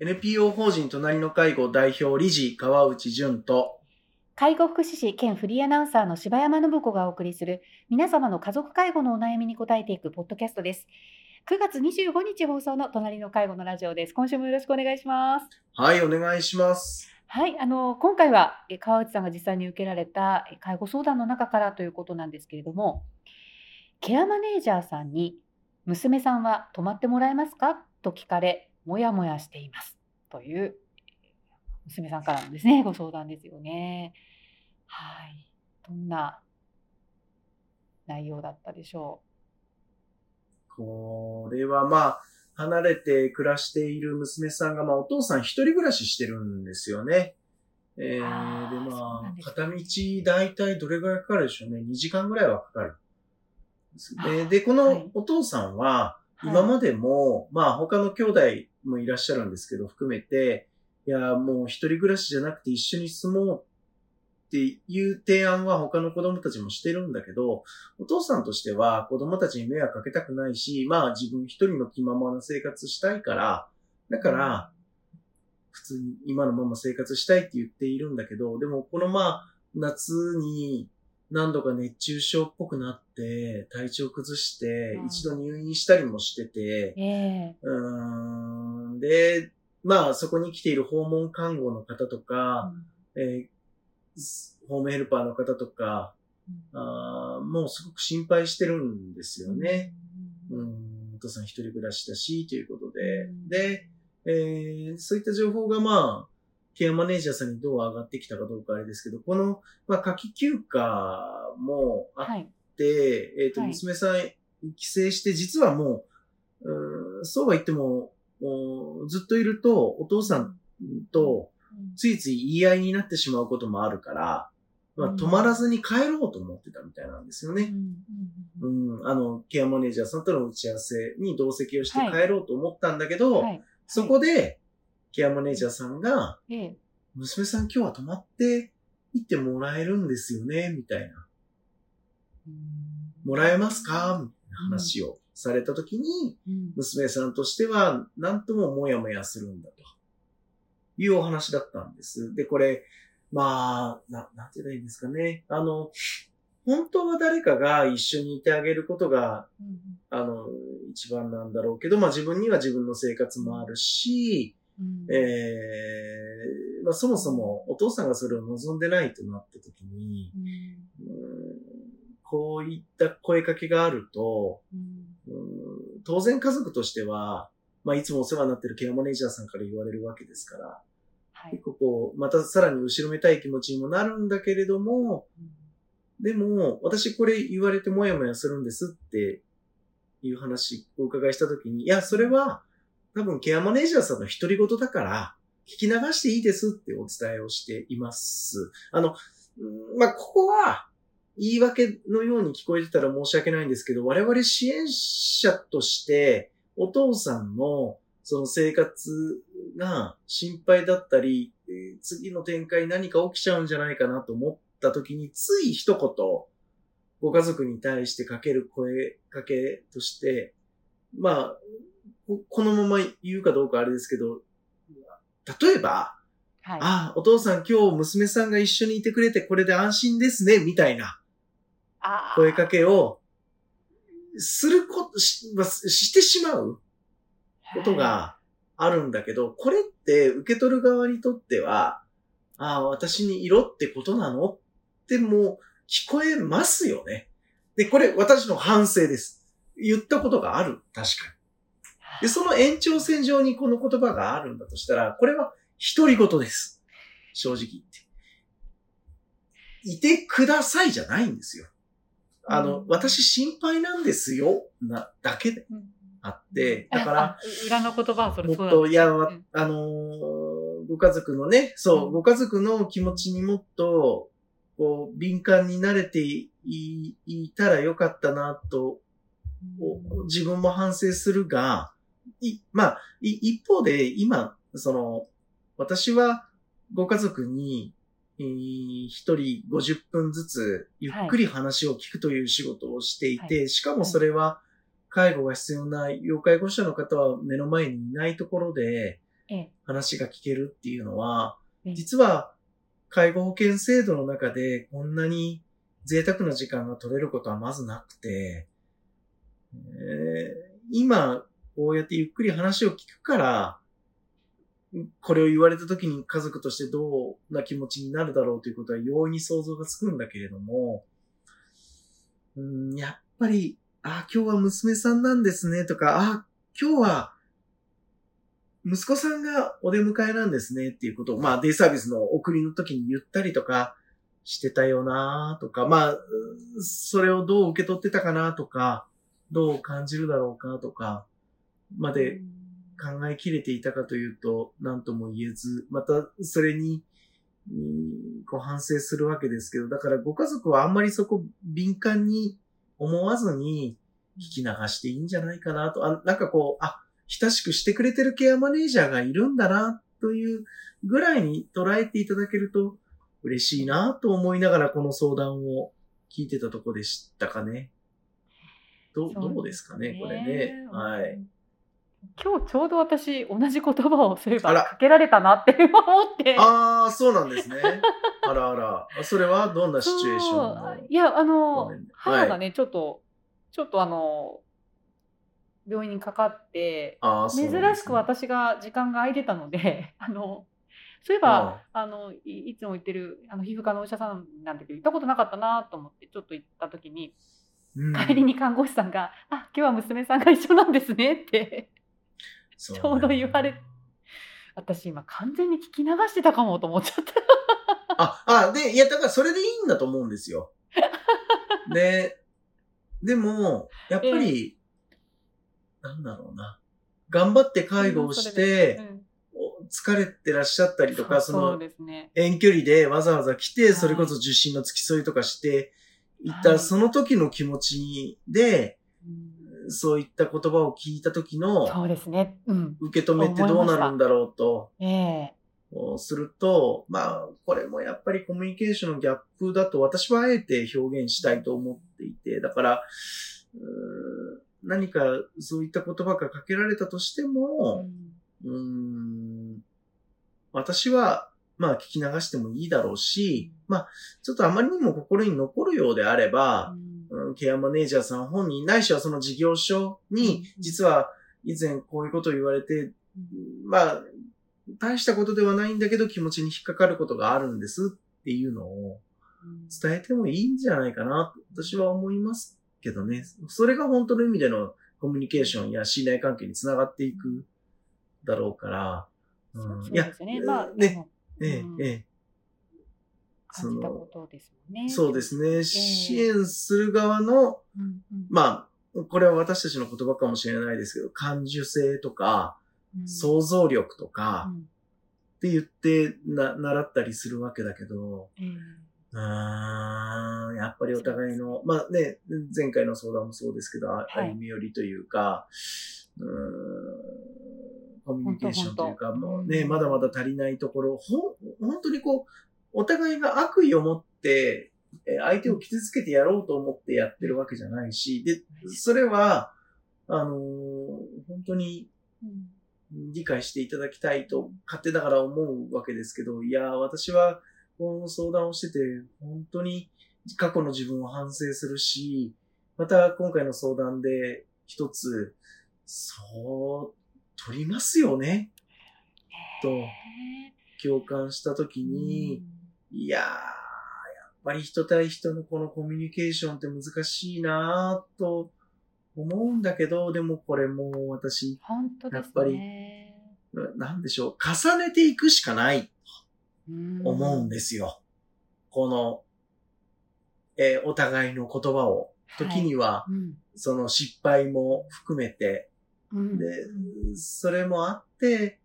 NPO 法人隣の介護代表理事川内淳と介護福祉士兼フリーアナウンサーの柴山信子がお送りする、皆様の家族介護のお悩みに答えていくポッドキャストです。9月25日放送の隣の介護のラジオです。今週もよろしくお願いします。はい、お願いします。はい、今回は川内さんが実際に受けられた介護相談の中からということなんですけれども、ケアマネージャーさんに娘さんは泊まってもらえますかと聞かれ、もやもやしていますという娘さんからのですね、ご相談ですよね。はい、どんな内容だったでしょう。これは離れて暮らしている娘さんが、お父さん一人暮らししてるんですよね。片道だいたいどれぐらいかかるでしょうね。2時間ぐらいはかかる。で、このお父さんは、今までも、他の兄弟もいらっしゃるんですけど、含めて、いや、もう一人暮らしじゃなくて一緒に住もうっていう提案は他の子供たちもしてるんだけど、お父さんとしては子供たちに迷惑かけたくないし、自分一人の気ままな生活したいから、だから、普通に今のまま生活したいって言っているんだけど、でもこの夏に何度か熱中症っぽくなって、体調崩して、一度入院したりもしてて、で、そこに来ている訪問看護の方とか、ホームヘルパーの方とか、もうすごく心配してるんですよね。お父さん一人暮らしだし、ということで。で、そういった情報がケアマネージャーさんにどう上がってきたかどうかあれですけど、この、夏季休暇もあって、娘さん帰省して、実はもう、そうは言っても、ずっといると、お父さんと、ついつい言い合いになってしまうこともあるから、泊まらずに帰ろうと思ってたみたいなんですよね。ケアマネージャーさんとの打ち合わせに同席をして帰ろうと思ったんだけど、そこで、ケアマネージャーさんが、娘さん今日は泊まって行ってもらえるんですよね、みたいな。もらえますかみたいな話をされたときに、娘さんとしては何とももやもやするんだというお話だったんです。で、これ、なんて言えばいいんですかね。本当は誰かが一緒にいてあげることが、一番なんだろうけど、自分には自分の生活もあるし、そもそもお父さんがそれを望んでないとなったときに、こういった声かけがあると、当然家族としては、いつもお世話になってるケアマネージャーさんから言われるわけですから、またさらに後ろめたい気持ちにもなるんだけれども、でも、私これ言われてもやもやするんですっていう話をお伺いしたときに、いや、それは、多分ケアマネージャーさんの独り言だから聞き流していいですってお伝えをしています。ここは言い訳のように聞こえてたら申し訳ないんですけど、我々支援者としてお父さんのその生活が心配だったり、次の展開何か起きちゃうんじゃないかなと思った時につい一言ご家族に対してかける声かけとして、このまま言うかどうかあれですけど、例えば、お父さん今日娘さんが一緒にいてくれてこれで安心ですね、みたいな声かけをしてしまうことがあるんだけど、これって受け取る側にとっては、私にいろってことなのってもう聞こえますよね。で、これ私の反省です。言ったことがある。確かに。で、その延長線上にこの言葉があるんだとしたら、これは独り言です。正直言って。いてくださいじゃないんですよ。私心配なんですよ、だけであって、だから、裏の言葉はそれそうだね。もっと、ご家族のね、ご家族の気持ちにもっと、敏感になれていたらよかったなと、自分も反省するが、一方で今、私はご家族に、一人50分ずつゆっくり話を聞くという仕事をしていて、しかもそれは介護が必要な要介護者の方は目の前にいないところで、話が聞けるっていうのは、実は介護保険制度の中でこんなに贅沢な時間が取れることはまずなくて、今こうやってゆっくり話を聞くから、これを言われた時に家族としてどんな気持ちになるだろうということは容易に想像がつくんだけれども、やっぱり、今日は娘さんなんですねとか、今日は息子さんがお出迎えなんですねっていうことを、デイサービスの送りの時に言ったりとかしてたよなとか、それをどう受け取ってたかなとか、どう感じるだろうかとか、まで考えきれていたかというと、何とも言えず、またそれに、反省するわけですけど、だからご家族はあんまりそこ敏感に思わずに聞き流していいんじゃないかなと、親しくしてくれてるケアマネージャーがいるんだなというぐらいに捉えていただけると嬉しいなと思いながらこの相談を聞いてたとこでしたかね。どうですかね、これね。はい。今日ちょうど私同じ言葉をそういえばかけられたなって思ってそうなんですねそれはどんなシチュエーションの母がね、はい、ちょっと病院にかかって珍しく私が時間が空いてたのでそういえばいつも行ってる皮膚科のお医者さんなんだけど行ったことなかったなと思ってちょっと行った時に帰りに看護師さんが、今日は娘さんが一緒なんですねってちょうど言われ、私今完全に聞き流してたかもと思っちゃったで、いやだからそれでいいんだと思うんですよでもやっぱり、なんだろうな、頑張って介護をして、疲れてらっしゃったりとかその遠距離でわざわざ来てそれこそ受診の付き添いとかしていったその時の気持ちで、そういった言葉を聞いた時の受け止めってどうなるんだろうとすると、これもやっぱりコミュニケーションのギャップだと私はあえて表現したいと思っていて、だから何かそういった言葉がかけられたとしても、私は聞き流してもいいだろうし、ちょっとあまりにも心に残るようであれば、ケアマネージャーさん本人ないしはその事業所に、実は以前こういうことを言われて、大したことではないんだけど気持ちに引っかかることがあるんですっていうのを伝えてもいいんじゃないかなと私は思いますけどね。それが本当の意味でのコミュニケーションや信頼関係につながっていくだろうから。そうですね。感じたことですよね。そうですね。支援する側の、これは私たちの言葉かもしれないですけど、感受性とか、想像力とか、って言って習ったりするわけだけど、やっぱりお互いの、前回の相談もそうですけど、歩み寄りというか、コミュニケーションというか、まだまだ足りないところ、本当にお互いが悪意を持って、相手を傷つけてやろうと思ってやってるわけじゃないし、で、それは、本当に理解していただきたいと、勝手ながら思うわけですけど、私は、この相談をしてて、本当に過去の自分を反省するし、また今回の相談で一つ、取りますよねと共感したときに、やっぱり人対人のこのコミュニケーションって難しいなと思うんだけど、でもこれも私、やっぱり、なんでしょう、重ねていくしかないと思うんですよ。この、お互いの言葉を、時には、その失敗も含めて、で、それもあって、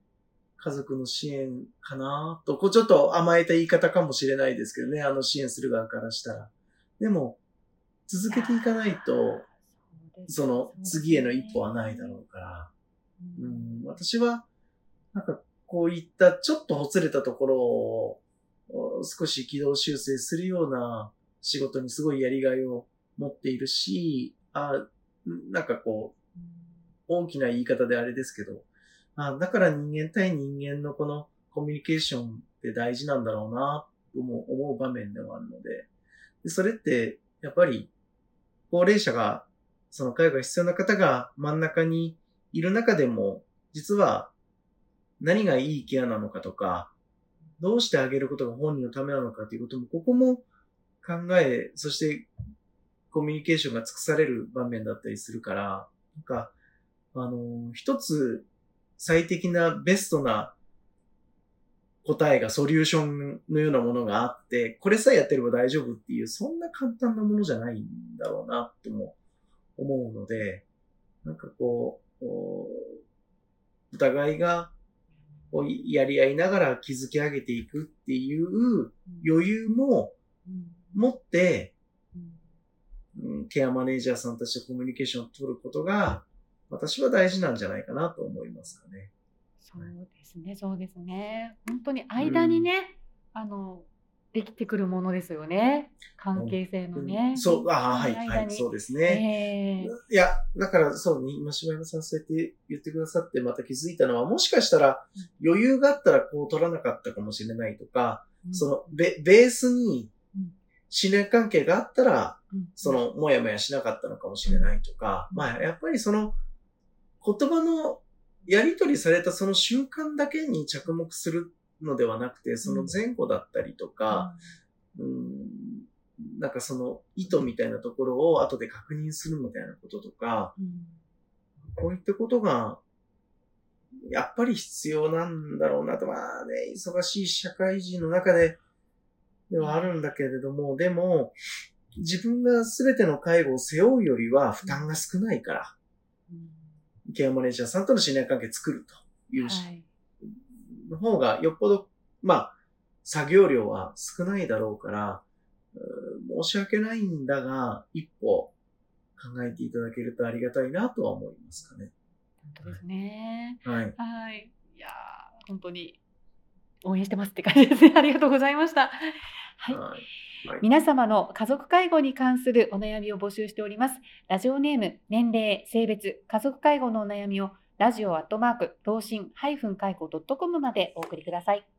家族の支援かなと、ちょっと甘えた言い方かもしれないですけどね、支援する側からしたら。でも、続けていかないと、その次への一歩はないだろうから、私は、こういったちょっとほつれたところを、少し軌道修正するような仕事にすごいやりがいを持っているし、大きな言い方であれですけど、だから人間対人間のこのコミュニケーションって大事なんだろうなとも思う場面でもあるので、それってやっぱり高齢者がその介護が必要な方が真ん中にいる中でも、実は何がいいケアなのかとか、どうしてあげることが本人のためなのかということも、ここも考え、そしてコミュニケーションが尽くされる場面だったりするから、なんか、一つ最適なベストな答えがソリューションのようなものがあって、これさえやってれば大丈夫っていう、そんな簡単なものじゃないんだろうな、とも思うので、なんかお互いがやり合いながら築き上げていくっていう余裕も持って、ケアマネージャーさんたちとコミュニケーションを取ることが、私は大事なんじゃないかなと思いますかね。そうですね、そうですね。本当に間にね、できてくるものですよね。関係性のね。そう、はい、はい、そうですね。いや、だからそうね、今柴山さんそうやって言ってくださって、また気づいたのは、もしかしたら余裕があったらこう取らなかったかもしれないとか、そのベースに信頼関係があったら、そのもやもやしなかったのかもしれないとか、やっぱりその言葉のやり取りされたその瞬間だけに着目するのではなくて、その前後だったりとか、なんかその意図みたいなところを後で確認するみたいなこととか、こういったことがやっぱり必要なんだろうなと。忙しい社会人の中ではあるんだけれども、でも自分が全ての介護を背負うよりは負担が少ないから、ケアマネージャーさんとの信頼関係作るというの方がよっぽど、作業量は少ないだろうから、申し訳ないんだが、一歩考えていただけるとありがたいなとは思いますかね。本当ですね。はい。いやー、本当に応援してますって感じですね。ありがとうございました。はい、皆様の家族介護に関するお悩みを募集しております。ラジオネーム、年齢、性別、家族介護のお悩みをラジオ@同心-介護.com までお送りください。